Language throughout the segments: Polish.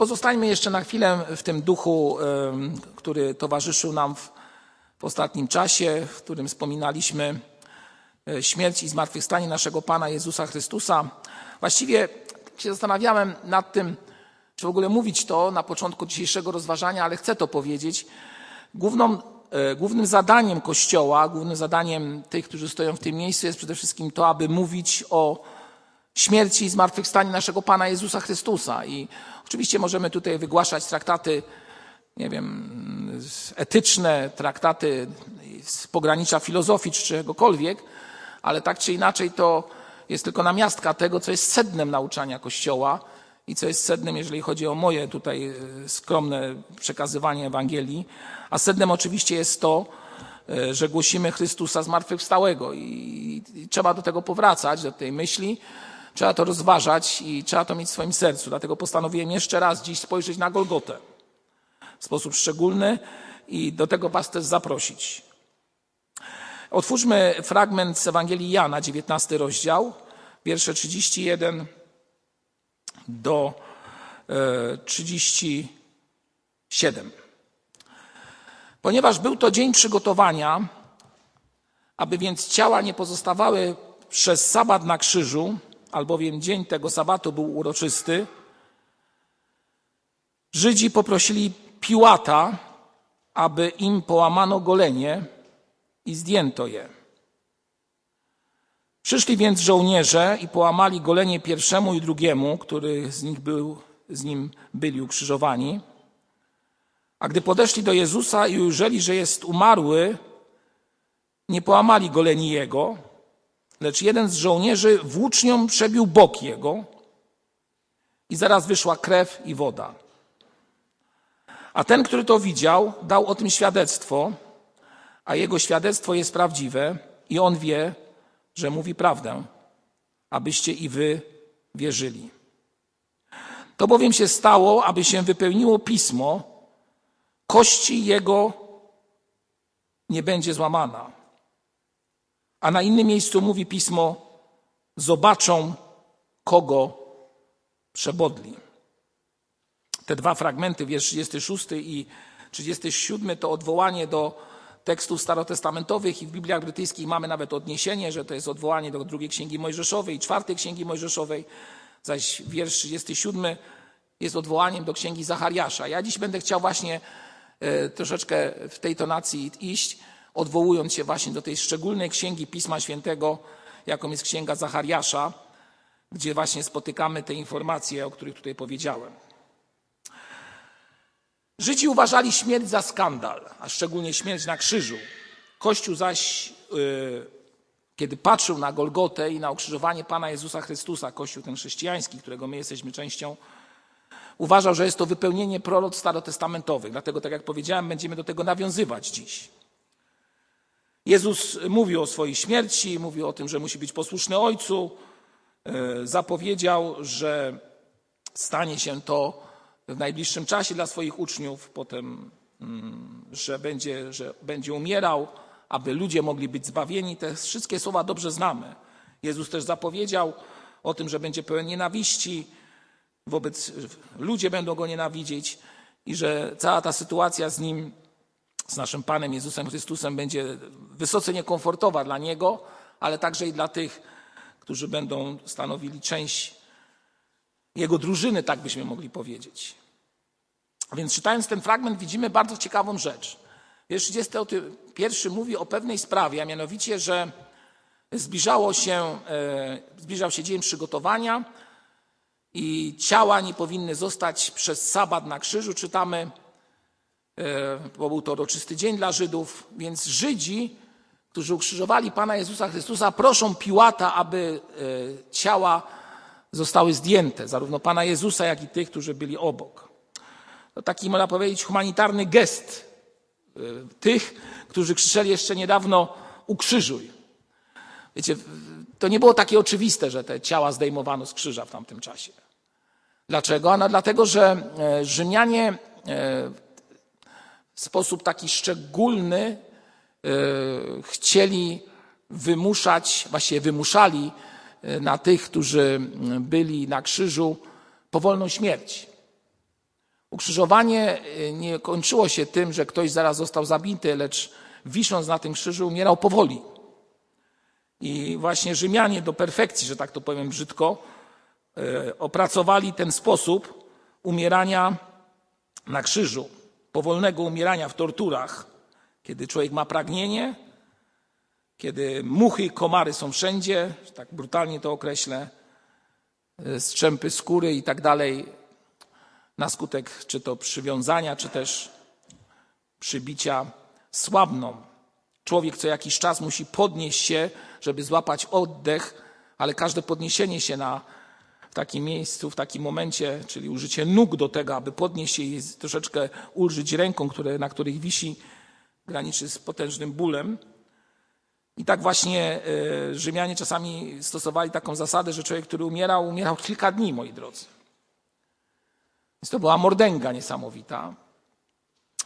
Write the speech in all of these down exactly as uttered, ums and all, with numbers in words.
Pozostańmy jeszcze na chwilę w tym duchu, który towarzyszył nam w, w ostatnim czasie, w którym wspominaliśmy śmierć i zmartwychwstanie naszego Pana Jezusa Chrystusa. Właściwie się zastanawiałem nad tym, czy w ogóle mówić to na początku dzisiejszego rozważania, ale chcę to powiedzieć. Główną, głównym zadaniem Kościoła, głównym zadaniem tych, którzy stoją w tym miejscu, jest przede wszystkim to, aby mówić o śmierci i zmartwychwstaniu naszego Pana Jezusa Chrystusa. I oczywiście możemy tutaj wygłaszać traktaty, nie wiem, etyczne, traktaty z pogranicza filozofii czy czegokolwiek, ale tak czy inaczej to jest tylko namiastka tego, co jest sednem nauczania Kościoła i co jest sednem, jeżeli chodzi o moje tutaj skromne przekazywanie Ewangelii. A sednem oczywiście jest to, że głosimy Chrystusa zmartwychwstałego i trzeba do tego powracać, do tej myśli. Trzeba to rozważać i trzeba to mieć w swoim sercu. Dlatego postanowiłem jeszcze raz dziś spojrzeć na Golgotę w sposób szczególny i do tego was też zaprosić. Otwórzmy fragment z Ewangelii Jana, dziewiętnasty rozdział, wiersze trzydziesty pierwszy do trzydziestego siódmego. Ponieważ był to dzień przygotowania, aby więc ciała nie pozostawały przez sabat na krzyżu, albowiem dzień tego sabatu był uroczysty, Żydzi poprosili Piłata, aby im połamano golenie i zdjęto je. Przyszli więc żołnierze i połamali golenie pierwszemu i drugiemu, który z nich był, z nim byli ukrzyżowani. A gdy podeszli do Jezusa i ujrzeli, że jest umarły, nie połamali goleni jego, lecz jeden z żołnierzy włócznią przebił bok jego i zaraz wyszła krew i woda. A ten, który to widział, dał o tym świadectwo, a jego świadectwo jest prawdziwe i on wie, że mówi prawdę, abyście i wy wierzyli. To bowiem się stało, aby się wypełniło pismo, kości jego nie będzie złamana. A na innym miejscu mówi pismo, zobaczą, kogo przebodli. Te dwa fragmenty, wiersz trzydziesty szósty i trzydziesty siódmy, to odwołanie do tekstów starotestamentowych i w Bibliach brytyjskich mamy nawet odniesienie, że to jest odwołanie do drugiej Księgi Mojżeszowej i czwartej Księgi Mojżeszowej, zaś wiersz trzydziesty siódmy jest odwołaniem do Księgi Zachariasza. Ja dziś będę chciał właśnie troszeczkę w tej tonacji iść, odwołując się właśnie do tej szczególnej księgi Pisma Świętego, jaką jest Księga Zachariasza, gdzie właśnie spotykamy te informacje, o których tutaj powiedziałem. Żydzi uważali śmierć za skandal, a szczególnie śmierć na krzyżu. Kościół zaś, kiedy patrzył na Golgotę i na ukrzyżowanie Pana Jezusa Chrystusa, Kościół ten chrześcijański, którego my jesteśmy częścią, uważał, że jest to wypełnienie proroctw starotestamentowych. Dlatego, tak jak powiedziałem, będziemy do tego nawiązywać dziś. Jezus mówił o swojej śmierci, mówił o tym, że musi być posłuszny Ojcu. Zapowiedział, że stanie się to w najbliższym czasie dla swoich uczniów, potem, że będzie, że będzie umierał, aby ludzie mogli być zbawieni. Te wszystkie słowa dobrze znamy. Jezus też zapowiedział o tym, że będzie pełen nienawiści, wobec ludzie będą go nienawidzieć i że cała ta sytuacja z nim, z naszym Panem Jezusem Chrystusem będzie wysoce niekomfortowa dla Niego, ale także i dla tych, którzy będą stanowili część Jego drużyny, tak byśmy mogli powiedzieć. A więc czytając ten fragment widzimy bardzo ciekawą rzecz. Wiersz trzydziesty pierwszy mówi o pewnej sprawie, a mianowicie, że zbliżało się, zbliżał się dzień przygotowania i ciała nie powinny zostać przez sabat na krzyżu, czytamy, bo był to uroczysty dzień dla Żydów, więc Żydzi, którzy ukrzyżowali Pana Jezusa Chrystusa, proszą Piłata, aby ciała zostały zdjęte, zarówno Pana Jezusa, jak i tych, którzy byli obok. To taki, można powiedzieć, humanitarny gest tych, którzy krzyczeli jeszcze niedawno ukrzyżuj. Wiecie, to nie było takie oczywiste, że te ciała zdejmowano z krzyża w tamtym czasie. Dlaczego? No dlatego, że Rzymianie w sposób taki szczególny chcieli wymuszać, właściwie wymuszali na tych, którzy byli na krzyżu, powolną śmierć. Ukrzyżowanie nie kończyło się tym, że ktoś zaraz został zabity, lecz wisząc na tym krzyżu umierał powoli. I właśnie Rzymianie do perfekcji, że tak to powiem brzydko, opracowali ten sposób umierania na krzyżu, powolnego umierania w torturach, kiedy człowiek ma pragnienie, kiedy muchy i komary są wszędzie, tak brutalnie to określę, strzępy skóry i tak dalej, na skutek czy to przywiązania, czy też przybicia słabną. Człowiek co jakiś czas musi podnieść się, żeby złapać oddech, ale każde podniesienie się na, w takim miejscu, w takim momencie, czyli użycie nóg do tego, aby podnieść się i troszeczkę ulżyć ręką, które, na których wisi, graniczy z potężnym bólem. I tak właśnie Rzymianie czasami stosowali taką zasadę, że człowiek, który umierał, umierał kilka dni, moi drodzy. Więc to była mordęga niesamowita.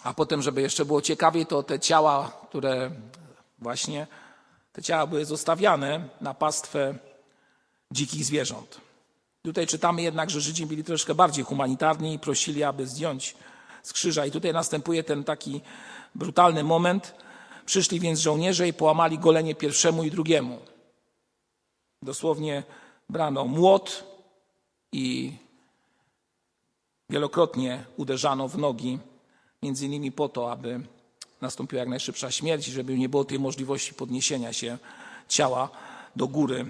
A potem, żeby jeszcze było ciekawiej, to te ciała, które właśnie, te ciała były zostawiane na pastwę dzikich zwierząt. Tutaj czytamy jednak, że Żydzi byli troszkę bardziej humanitarni i prosili, aby zdjąć z krzyża. I tutaj następuje ten taki brutalny moment. Przyszli więc żołnierze i połamali golenie pierwszemu i drugiemu. Dosłownie brano młot i wielokrotnie uderzano w nogi, między innymi po to, aby nastąpiła jak najszybsza śmierć, żeby nie było tej możliwości podniesienia się ciała do góry.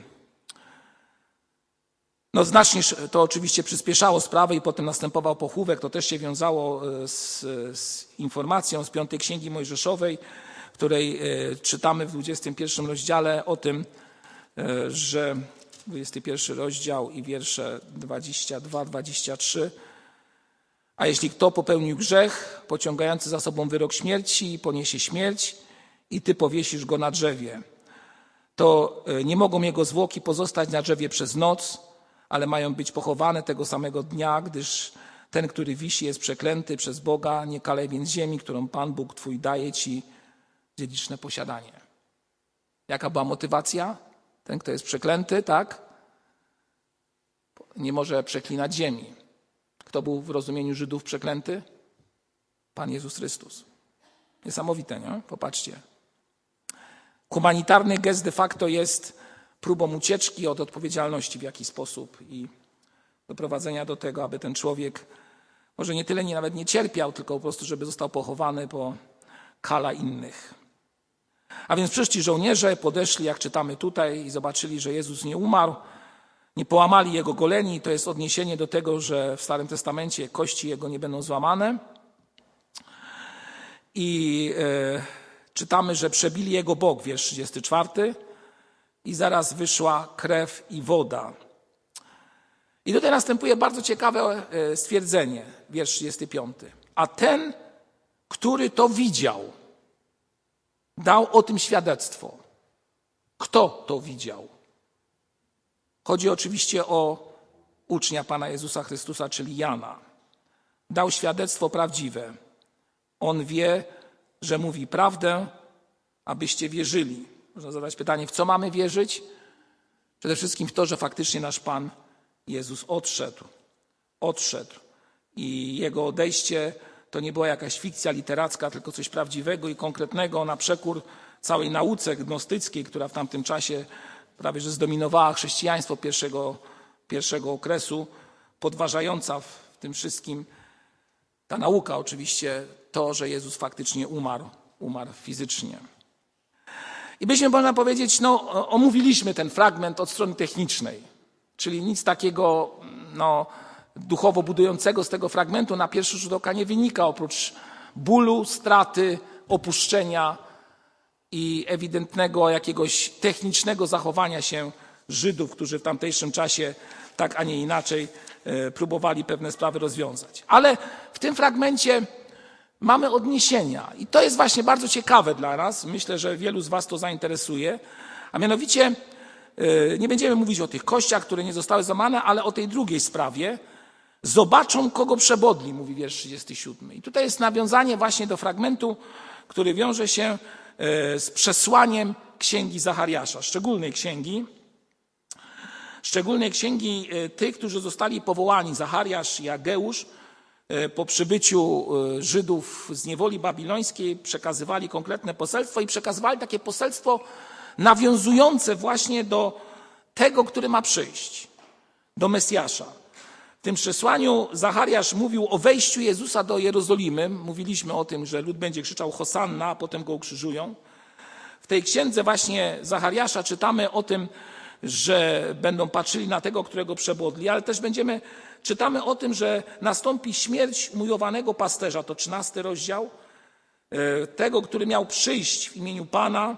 No znacznie to oczywiście przyspieszało sprawę i potem następował pochówek. To też się wiązało z, z informacją z piątej Księgi Mojżeszowej, w której czytamy w dwudziestym pierwszym rozdziale o tym, że dwudziesty pierwszy rozdział i wiersze dwadzieścia dwa do dwudziestu trzech. A jeśli kto popełnił grzech, pociągający za sobą wyrok śmierci, poniesie śmierć i ty powiesisz go na drzewie, to nie mogą jego zwłoki pozostać na drzewie przez noc, ale mają być pochowane tego samego dnia, gdyż ten, który wisi, jest przeklęty przez Boga. Nie kalej więc ziemi, którą Pan Bóg twój daje ci dziedziczne posiadanie. Jaka była motywacja? Ten, kto jest przeklęty, tak? Nie może przeklinać ziemi. Kto był w rozumieniu Żydów przeklęty? Pan Jezus Chrystus. Niesamowite, nie? Popatrzcie. Humanitarny gest de facto jest próbą ucieczki od odpowiedzialności w jakiś sposób i doprowadzenia do tego, aby ten człowiek może nie tyle nie, nawet nie cierpiał, tylko po prostu, żeby został pochowany po kala innych. A więc przyszli żołnierze, podeszli, jak czytamy tutaj, i zobaczyli, że Jezus nie umarł, nie połamali jego goleni. To jest odniesienie do tego, że w Starym Testamencie kości jego nie będą złamane. I yy, czytamy, że przebili jego bok, wiersz trzydziesty czwarty, i zaraz wyszła krew i woda. I tutaj następuje bardzo ciekawe stwierdzenie, wiersz trzydziesty piąty. A ten, który to widział, dał o tym świadectwo. Kto to widział? Chodzi oczywiście o ucznia Pana Jezusa Chrystusa, czyli Jana. Dał świadectwo prawdziwe. On wie, że mówi prawdę, abyście wierzyli. Można zadać pytanie, w co mamy wierzyć? Przede wszystkim w to, że faktycznie nasz Pan Jezus odszedł. Odszedł. I Jego odejście to nie była jakaś fikcja literacka, tylko coś prawdziwego i konkretnego, na przekór całej nauce gnostyckiej, która w tamtym czasie prawie że zdominowała chrześcijaństwo pierwszego, pierwszego okresu, podważająca w tym wszystkim ta nauka oczywiście to, że Jezus faktycznie umarł, umarł fizycznie. I byśmy, można powiedzieć, no omówiliśmy ten fragment od strony technicznej, czyli nic takiego no, duchowo budującego z tego fragmentu na pierwszy rzut oka nie wynika, oprócz bólu, straty, opuszczenia i ewidentnego jakiegoś technicznego zachowania się Żydów, którzy w tamtejszym czasie tak, a nie inaczej próbowali pewne sprawy rozwiązać. Ale w tym fragmencie mamy odniesienia i to jest właśnie bardzo ciekawe dla nas. Myślę, że wielu z was to zainteresuje, a mianowicie nie będziemy mówić o tych kościach, które nie zostały złamane, ale o tej drugiej sprawie. Zobaczą, kogo przebodli, mówi wiersz trzydziesty siódmy. I tutaj jest nawiązanie właśnie do fragmentu, który wiąże się z przesłaniem księgi Zachariasza, szczególnej księgi, szczególnej księgi tych, którzy zostali powołani, Zachariasz i Ageusz, po przybyciu Żydów z niewoli babilońskiej przekazywali konkretne poselstwo i przekazywali takie poselstwo nawiązujące właśnie do tego, który ma przyjść, do Mesjasza. W tym przesłaniu Zachariasz mówił o wejściu Jezusa do Jerozolimy. Mówiliśmy o tym, że lud będzie krzyczał Hosanna, a potem go ukrzyżują. W tej księdze właśnie Zachariasza czytamy o tym, że będą patrzyli na tego, którego przebodli, ale też będziemy, czytamy o tym, że nastąpi śmierć umiłowanego pasterza, to trzynasty rozdział, tego, który miał przyjść w imieniu Pana,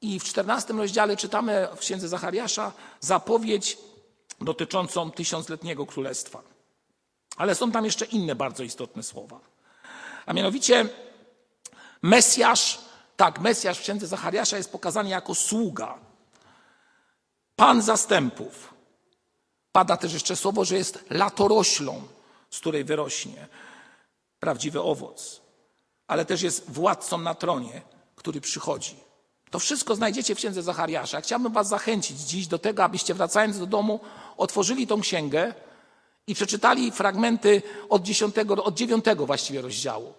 i w czternastym rozdziale czytamy w księdze Zachariasza zapowiedź dotyczącą tysiącletniego królestwa. Ale są tam jeszcze inne bardzo istotne słowa, a mianowicie Mesjasz, tak, Mesjasz w księdze Zachariasza jest pokazany jako sługa, Pan zastępów. Pada też jeszcze słowo, że jest latoroślą, z której wyrośnie prawdziwy owoc. Ale też jest władcą na tronie, który przychodzi. To wszystko znajdziecie w księdze Zachariasza. Chciałbym was zachęcić dziś do tego, abyście wracając do domu otworzyli tą księgę i przeczytali fragmenty od dziesiątego, od dziewiątego właściwie rozdziału.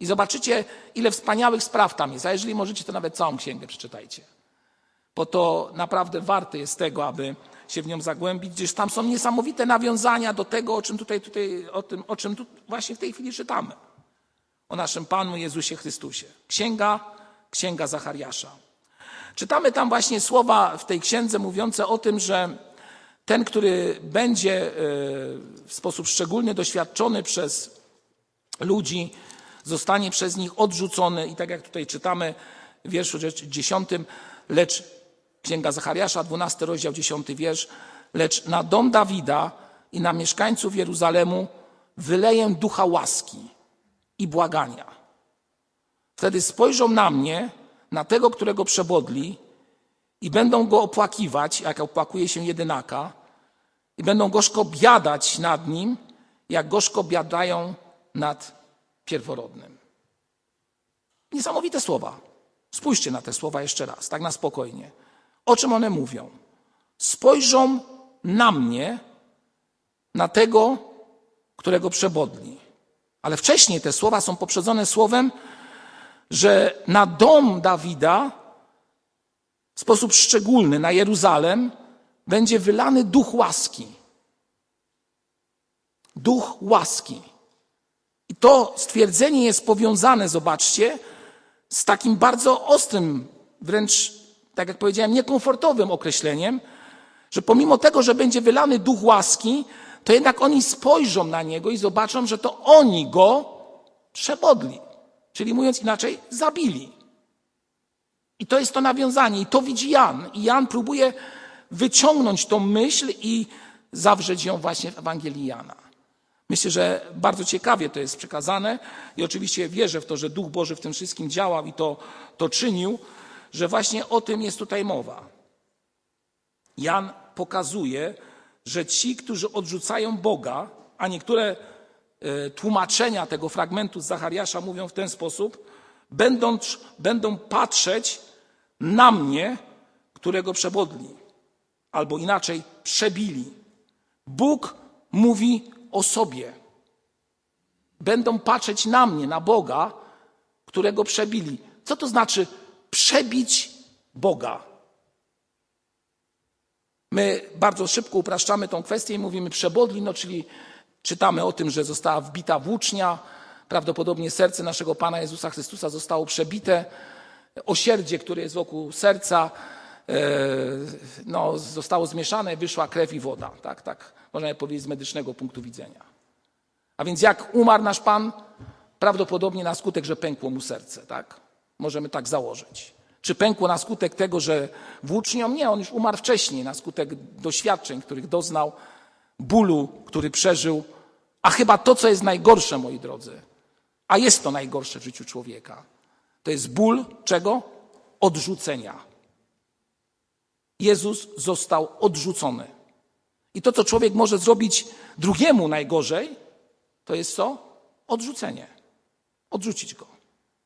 I zobaczycie, ile wspaniałych spraw tam jest. A jeżeli możecie, to nawet całą księgę przeczytajcie. Bo to naprawdę warte jest tego, aby się w nią zagłębić, gdyż tam są niesamowite nawiązania do tego, o czym tutaj, tutaj o tym, o czym tu właśnie w tej chwili czytamy. O naszym Panu Jezusie Chrystusie. Księga, Księga Zachariasza. Czytamy tam właśnie słowa w tej księdze mówiące o tym, że ten, który będzie w sposób szczególny doświadczony przez ludzi, zostanie przez nich odrzucony i tak jak tutaj czytamy w wierszu dziesiątym, lecz Księga Zachariasza, dwunasty rozdział, dziesiąty wiersz. Lecz na dom Dawida i na mieszkańców Jeruzalemu wyleję ducha łaski i błagania. Wtedy spojrzą na mnie, na tego, którego przebodli i będą go opłakiwać, jak opłakuje się jedynaka, i będą gorzko biadać nad nim, jak gorzko biadają nad pierworodnym. Niesamowite słowa. Spójrzcie na te słowa jeszcze raz, tak na spokojnie. O czym one mówią? Spojrzą na mnie, na tego, którego przebodli. Ale wcześniej te słowa są poprzedzone słowem, że na dom Dawida w sposób szczególny, na Jeruzalem, będzie wylany duch łaski. Duch łaski. I to stwierdzenie jest powiązane, zobaczcie, z takim bardzo ostrym, wręcz tak jak powiedziałem, niekomfortowym określeniem, że pomimo tego, że będzie wylany duch łaski, to jednak oni spojrzą na niego i zobaczą, że to oni go przebodli. Czyli mówiąc inaczej, zabili. I to jest to nawiązanie. I to widzi Jan. I Jan próbuje wyciągnąć tą myśl i zawrzeć ją właśnie w Ewangelii Jana. Myślę, że bardzo ciekawie to jest przekazane. I oczywiście wierzę w to, że Duch Boży w tym wszystkim działał i to, to czynił, że właśnie o tym jest tutaj mowa. Jan pokazuje, że ci, którzy odrzucają Boga, a niektóre tłumaczenia tego fragmentu z Zachariasza mówią w ten sposób, będą, będą patrzeć na mnie, którego przebodli, albo inaczej przebili. Bóg mówi o sobie. Będą patrzeć na mnie, na Boga, którego przebili. Co to znaczy przebić Boga? My bardzo szybko upraszczamy tą kwestię i mówimy przebodli, no czyli czytamy o tym, że została wbita włócznia, prawdopodobnie serce naszego Pana Jezusa Chrystusa zostało przebite, osierdzie, które jest wokół serca, no, zostało zmieszane, wyszła krew i woda, tak, tak można powiedzieć z medycznego punktu widzenia. A więc jak umarł nasz Pan? Prawdopodobnie na skutek, że pękło mu serce, tak? Możemy tak założyć. Czy pękło na skutek tego, że włócznią? Nie, on już umarł wcześniej na skutek doświadczeń, których doznał, bólu, który przeżył. A chyba to, co jest najgorsze, moi drodzy, a jest to najgorsze w życiu człowieka, to jest ból czego? Odrzucenia. Jezus został odrzucony. I to, co człowiek może zrobić drugiemu najgorzej, to jest co? Odrzucenie. Odrzucić go.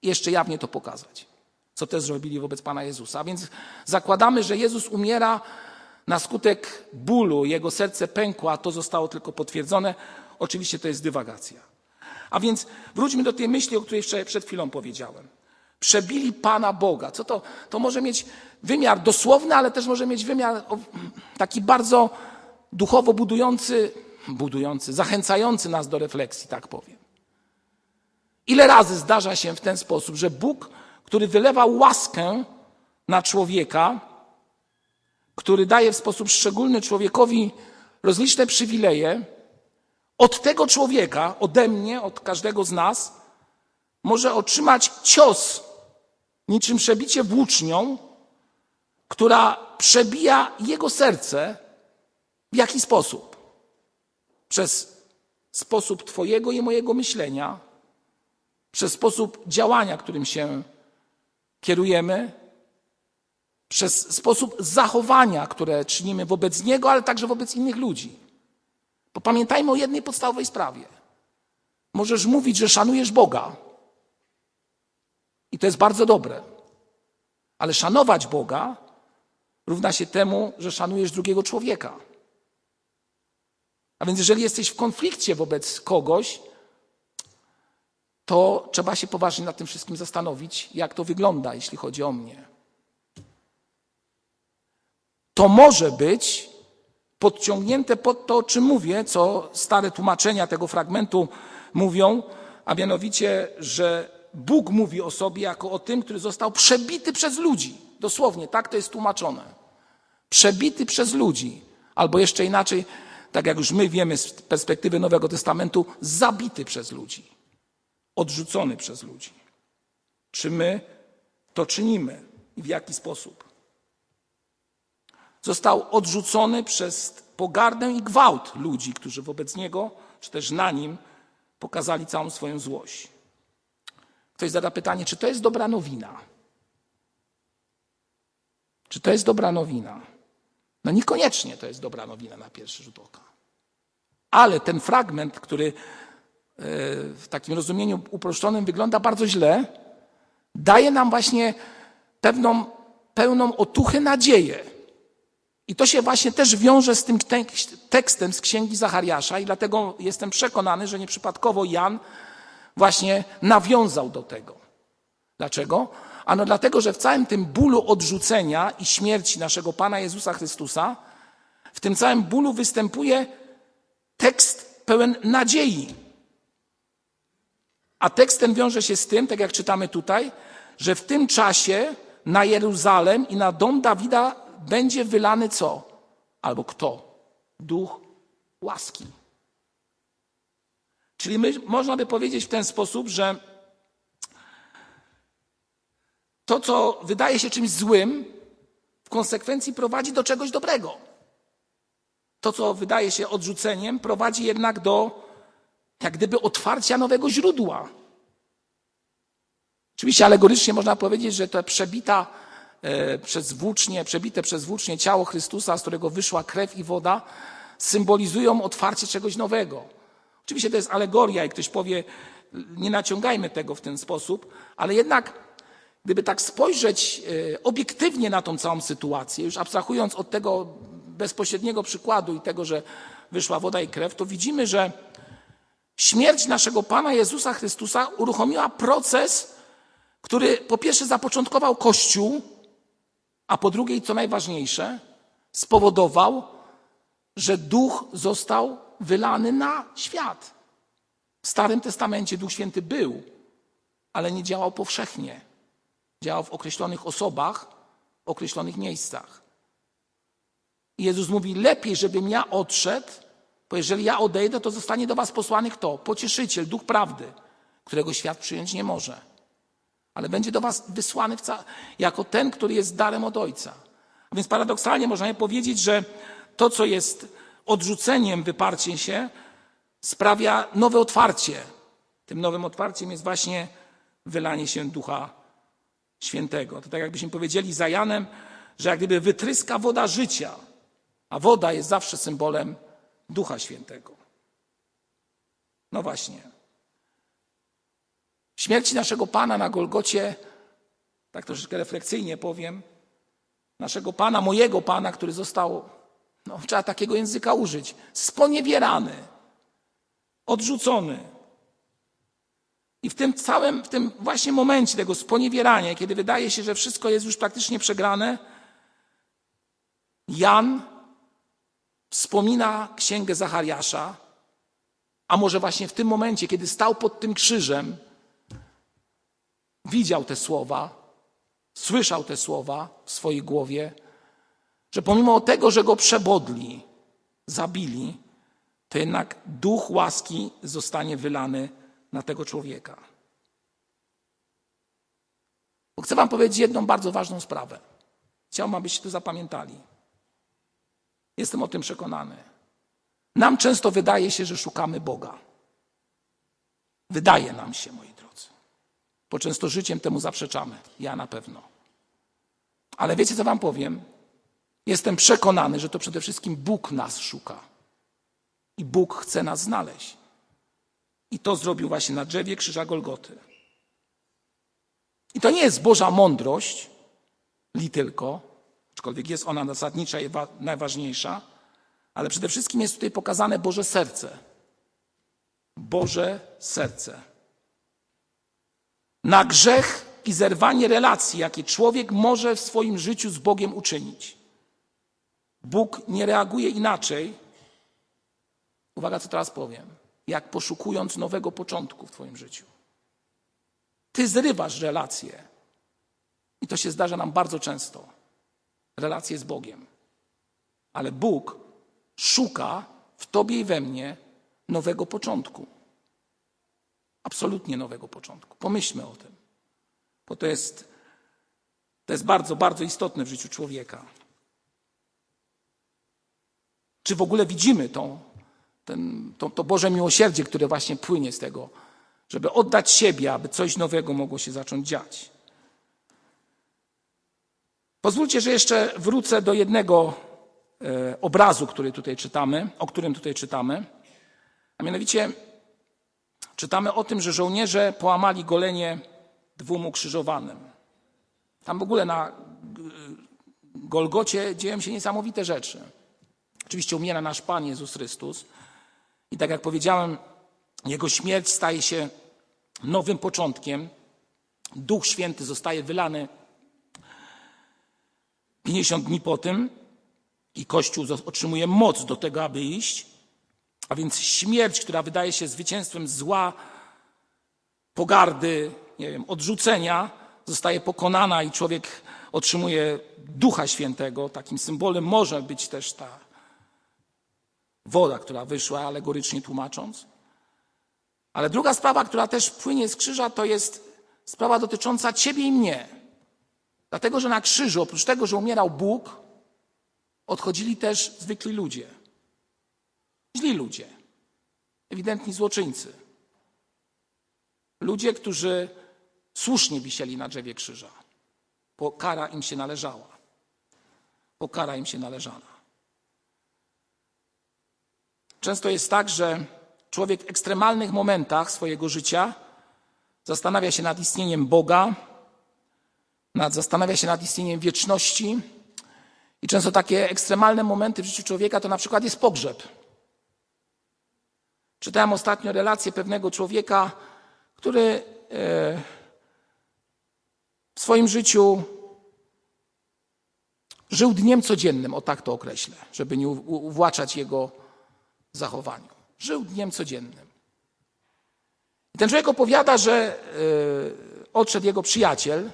I jeszcze jawnie to pokazać, co też zrobili wobec Pana Jezusa. A więc zakładamy, że Jezus umiera na skutek bólu, jego serce pękło, a to zostało tylko potwierdzone. Oczywiście to jest dywagacja. A więc wróćmy do tej myśli, o której przed chwilą powiedziałem. Przebili Pana Boga. Co to? To może mieć wymiar dosłowny, ale też może mieć wymiar taki bardzo duchowo budujący, budujący, zachęcający nas do refleksji, tak powiem. Ile razy zdarza się w ten sposób, że Bóg, który wylewa łaskę na człowieka, który daje w sposób szczególny człowiekowi rozliczne przywileje, od tego człowieka, ode mnie, od każdego z nas, może otrzymać cios, niczym przebicie włócznią, która przebija jego serce. W jaki sposób? Przez sposób twojego i mojego myślenia, przez sposób działania, którym się kierujemy, przez sposób zachowania, które czynimy wobec niego, ale także wobec innych ludzi. Bo pamiętajmy o jednej podstawowej sprawie. Możesz mówić, że szanujesz Boga. I to jest bardzo dobre. Ale szanować Boga równa się temu, że szanujesz drugiego człowieka. A więc jeżeli jesteś w konflikcie wobec kogoś, to trzeba się poważnie nad tym wszystkim zastanowić, jak to wygląda, jeśli chodzi o mnie. To może być podciągnięte pod to, o czym mówię, co stare tłumaczenia tego fragmentu mówią, a mianowicie, że Bóg mówi o sobie jako o tym, który został przebity przez ludzi. Dosłownie, tak to jest tłumaczone. Przebity przez ludzi. Albo jeszcze inaczej, tak jak już my wiemy z perspektywy Nowego Testamentu, zabity przez ludzi. Odrzucony przez ludzi. Czy my to czynimy i w jaki sposób? Został odrzucony przez pogardę i gwałt ludzi, którzy wobec niego, czy też na nim, pokazali całą swoją złość. Ktoś zada pytanie, czy to jest dobra nowina? Czy to jest dobra nowina? No niekoniecznie to jest dobra nowina na pierwszy rzut oka. Ale ten fragment, który w takim rozumieniu uproszczonym wygląda bardzo źle, daje nam właśnie pewną, pełną otuchy nadzieję. I to się właśnie też wiąże z tym tekstem z Księgi Zachariasza i dlatego jestem przekonany, że nieprzypadkowo Jan właśnie nawiązał do tego. Dlaczego? Ano dlatego, że w całym tym bólu odrzucenia i śmierci naszego Pana Jezusa Chrystusa, w tym całym bólu występuje tekst pełen nadziei. A tekst ten wiąże się z tym, tak jak czytamy tutaj, że w tym czasie na Jeruzalem i na dom Dawida będzie wylany co? Albo kto? Duch łaski. Czyli my, można by powiedzieć w ten sposób, że to, co wydaje się czymś złym, w konsekwencji prowadzi do czegoś dobrego. To, co wydaje się odrzuceniem, prowadzi jednak do jak gdyby otwarcia nowego źródła. Oczywiście alegorycznie można powiedzieć, że to przebita przez włócznie, przebite przez włócznie ciało Chrystusa, z którego wyszła krew i woda, symbolizują otwarcie czegoś nowego. Oczywiście to jest alegoria i ktoś powie, nie naciągajmy tego w ten sposób, ale jednak gdyby tak spojrzeć obiektywnie na tą całą sytuację, już abstrahując od tego bezpośredniego przykładu i tego, że wyszła woda i krew, to widzimy, że śmierć naszego Pana Jezusa Chrystusa uruchomiła proces, który po pierwsze zapoczątkował Kościół, a po drugie, i co najważniejsze, spowodował, że Duch został wylany na świat. W Starym Testamencie Duch Święty był, ale nie działał powszechnie. Działał w określonych osobach, w określonych miejscach. I Jezus mówi, lepiej, żebym ja odszedł, bo jeżeli ja odejdę, to zostanie do was posłany kto? Pocieszyciel, Duch Prawdy, którego świat przyjąć nie może. Ale będzie do was wysłany jako ten, który jest darem od Ojca. A więc paradoksalnie można powiedzieć, że to, co jest odrzuceniem, wyparciem się, sprawia nowe otwarcie. Tym nowym otwarciem jest właśnie wylanie się Ducha Świętego. To tak jakbyśmy powiedzieli za Janem, że jak gdyby wytryska woda życia, a woda jest zawsze symbolem Ducha Świętego. No właśnie. W śmierci naszego Pana na Golgocie, tak troszeczkę refleksyjnie powiem, naszego Pana, mojego Pana, który został, no trzeba takiego języka użyć, sponiewierany, odrzucony, I w tym całym, w tym właśnie momencie tego sponiewierania, kiedy wydaje się, że wszystko jest już praktycznie przegrane, Jan wspomina księgę Zachariasza, a może właśnie w tym momencie, kiedy stał pod tym krzyżem, widział te słowa, słyszał te słowa w swojej głowie, że pomimo tego, że go przebodli, zabili, to jednak duch łaski zostanie wylany na tego człowieka. Bo chcę wam powiedzieć jedną bardzo ważną sprawę. Chciałbym, abyście to zapamiętali. Jestem o tym przekonany. Nam często wydaje się, że szukamy Boga. Wydaje nam się, moi drodzy. Bo często życiem temu zaprzeczamy. Ja na pewno. Ale wiecie, co wam powiem? Jestem przekonany, że to przede wszystkim Bóg nas szuka. I Bóg chce nas znaleźć. I to zrobił właśnie na drzewie krzyża Golgoty. I to nie jest Boża mądrość, li tylko, aczkolwiek jest ona zasadnicza i najważniejsza, ale przede wszystkim jest tutaj pokazane Boże serce. Boże serce. Na grzech i zerwanie relacji, jakie człowiek może w swoim życiu z Bogiem uczynić. Bóg nie reaguje inaczej. Uwaga, co teraz powiem. Jak poszukując nowego początku w twoim życiu. Ty zrywasz relacje. I to się zdarza nam bardzo często. Relacje z Bogiem. Ale Bóg szuka w tobie i we mnie nowego początku. Absolutnie nowego początku. Pomyślmy o tym. Bo to jest, to jest bardzo, bardzo istotne w życiu człowieka. Czy w ogóle widzimy tą, ten, to, to Boże miłosierdzie, które właśnie płynie z tego, żeby oddać siebie, aby coś nowego mogło się zacząć dziać. Pozwólcie, że jeszcze wrócę do jednego e, obrazu, który tutaj czytamy, o którym tutaj czytamy. A mianowicie czytamy o tym, że żołnierze połamali golenie dwóm ukrzyżowanym. Tam w ogóle na Golgocie dzieją się niesamowite rzeczy. Oczywiście umiera nasz Pan Jezus Chrystus i tak jak powiedziałem, Jego śmierć staje się nowym początkiem. Duch Święty zostaje wylany pięćdziesiąt dni po tym i Kościół otrzymuje moc do tego, aby iść. A więc śmierć, która wydaje się zwycięstwem zła, pogardy, nie wiem, odrzucenia, zostaje pokonana i człowiek otrzymuje Ducha Świętego. Takim symbolem może być też ta woda, która wyszła, alegorycznie tłumacząc. Ale druga sprawa, która też płynie z krzyża, to jest sprawa dotycząca ciebie i mnie. Dlatego, że na krzyżu, oprócz tego, że umierał Bóg, odchodzili też zwykli ludzie. Źli ludzie. Ewidentni złoczyńcy. Ludzie, którzy słusznie wisieli na drzewie krzyża. Bo kara im się należała. Bo kara im się należała. Często jest tak, że człowiek w ekstremalnych momentach swojego życia zastanawia się nad istnieniem Boga, nad, zastanawia się nad istnieniem wieczności i często takie ekstremalne momenty w życiu człowieka to na przykład jest pogrzeb. Czytałem ostatnio relację pewnego człowieka, który w swoim życiu żył dniem codziennym, o tak to określę, żeby nie uwłaczać jego zachowaniu. Żył dniem codziennym. I ten człowiek opowiada, że yy, odszedł jego przyjaciel,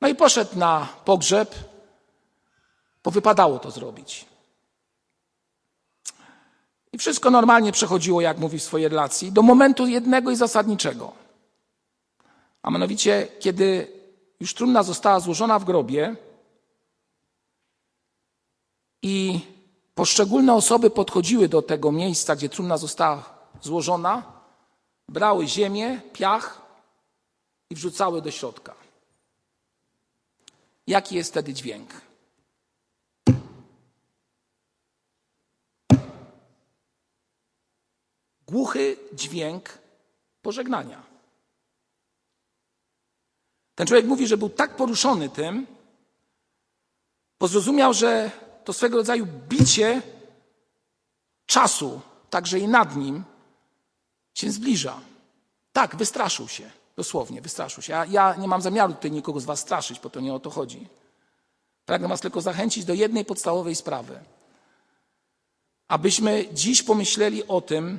no i poszedł na pogrzeb, bo wypadało to zrobić. I wszystko normalnie przechodziło, jak mówi w swojej relacji, do momentu jednego i zasadniczego. A mianowicie, kiedy już trumna została złożona w grobie i poszczególne osoby podchodziły do tego miejsca, gdzie trumna została złożona, brały ziemię, piach i wrzucały do środka. Jaki jest wtedy dźwięk? Głuchy dźwięk pożegnania. Ten człowiek mówi, że był tak poruszony tym, bo zrozumiał, że to swego rodzaju bicie czasu, także i nad nim, się zbliża. Tak, wystraszył się. Dosłownie, wystraszył się. Ja, ja nie mam zamiaru tutaj nikogo z was straszyć, bo to nie o to chodzi. Pragnę was tylko zachęcić do jednej podstawowej sprawy. Abyśmy dziś pomyśleli o tym,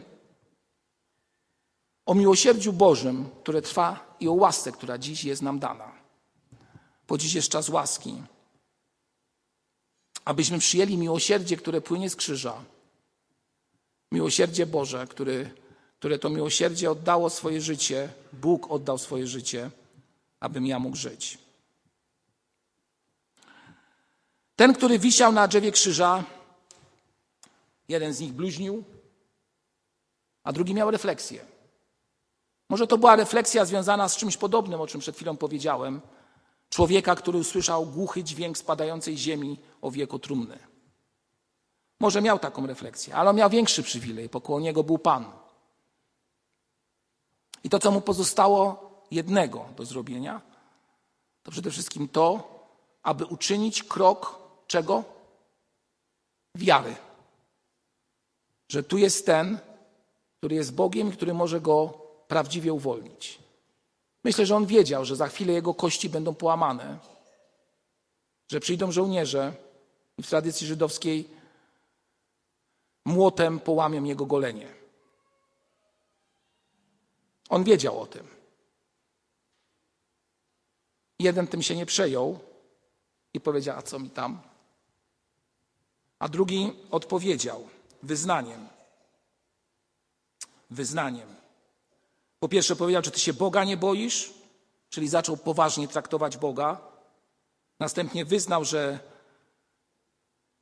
o miłosierdziu Bożym, które trwa, i o łasce, która dziś jest nam dana. Bo dziś jest czas łaski. Abyśmy przyjęli miłosierdzie, które płynie z krzyża. Miłosierdzie Boże, który, które to miłosierdzie oddało swoje życie. Bóg oddał swoje życie, abym ja mógł żyć. Ten, który wisiał na drzewie krzyża, jeden z nich bluźnił, a drugi miał refleksję. Może to była refleksja związana z czymś podobnym, o czym przed chwilą powiedziałem. Człowieka, który usłyszał głuchy dźwięk spadającej ziemi o wieku trumny. Może miał taką refleksję, ale on miał większy przywilej, bo koło niego był Pan. I to, co mu pozostało jednego do zrobienia, to przede wszystkim to, aby uczynić krok czego? Wiary. Że tu jest ten, który jest Bogiem i który może go prawdziwie uwolnić. Myślę, że on wiedział, że za chwilę jego kości będą połamane, że przyjdą żołnierze i w tradycji żydowskiej młotem połamią jego golenie. On wiedział o tym. Jeden tym się nie przejął i powiedział, a co mi tam? A drugi odpowiedział wyznaniem. Wyznaniem. Po pierwsze powiedział, czy ty się Boga nie boisz? Czyli zaczął poważnie traktować Boga. Następnie wyznał, że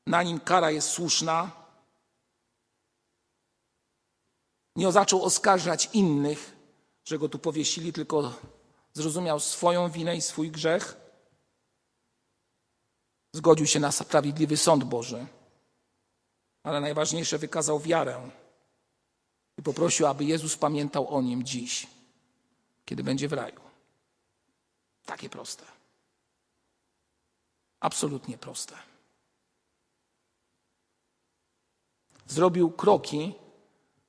na nim kara jest słuszna. Nie zaczął oskarżać innych, że go tu powiesili, tylko zrozumiał swoją winę i swój grzech. Zgodził się na sprawiedliwy sąd Boży. Ale najważniejsze, wykazał wiarę. I poprosił, aby Jezus pamiętał o nim dziś, kiedy będzie w raju. Takie proste. Absolutnie proste. Zrobił kroki,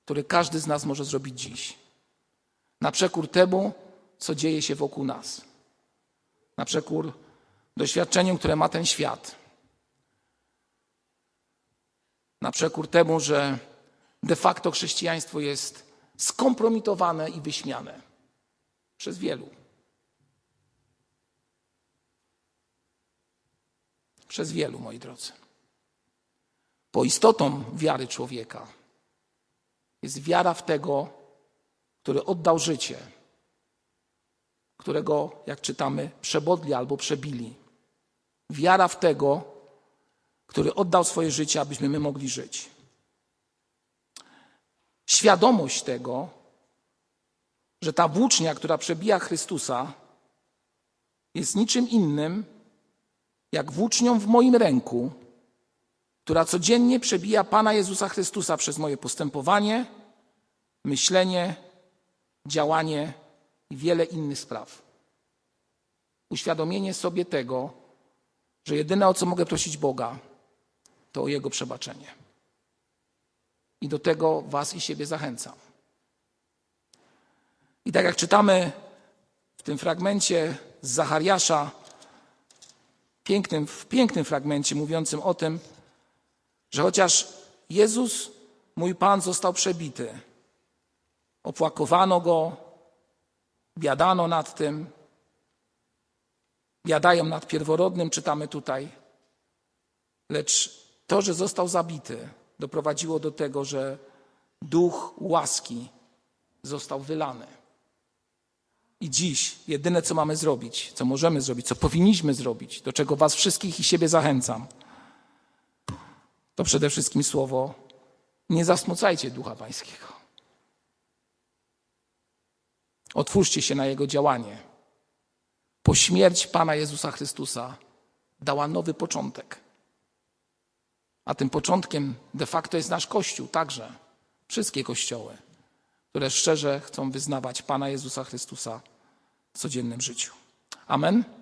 które każdy z nas może zrobić dziś. Na przekór temu, co dzieje się wokół nas. Na przekór doświadczeniom, które ma ten świat. Na przekór temu, że de facto chrześcijaństwo jest skompromitowane i wyśmiane przez wielu. Przez wielu, moi drodzy. Bo istotą wiary człowieka jest wiara w tego, który oddał życie, którego, jak czytamy, przebodli albo przebili. Wiara w tego, który oddał swoje życie, abyśmy my mogli żyć. Świadomość tego, że ta włócznia, która przebija Chrystusa, jest niczym innym, jak włócznią w moim ręku, która codziennie przebija Pana Jezusa Chrystusa przez moje postępowanie, myślenie, działanie i wiele innych spraw. Uświadomienie sobie tego, że jedyne, o co mogę prosić Boga, to o Jego przebaczenie. I do tego was i siebie zachęcam. I tak jak czytamy w tym fragmencie z Zachariasza, pięknym, w pięknym fragmencie mówiącym o tym, że chociaż Jezus, mój Pan, został przebity, opłakowano go, biadano nad tym, biadają nad pierworodnym, czytamy tutaj, lecz to, że został zabity, doprowadziło do tego, że duch łaski został wylany. I dziś jedyne, co mamy zrobić, co możemy zrobić, co powinniśmy zrobić, do czego was wszystkich i siebie zachęcam, to przede wszystkim słowo: nie zasmucajcie Ducha Pańskiego. Otwórzcie się na Jego działanie. Bo śmierć Pana Jezusa Chrystusa dała nowy początek. A tym początkiem de facto jest nasz Kościół także. Wszystkie kościoły, które szczerze chcą wyznawać Pana Jezusa Chrystusa w codziennym życiu. Amen.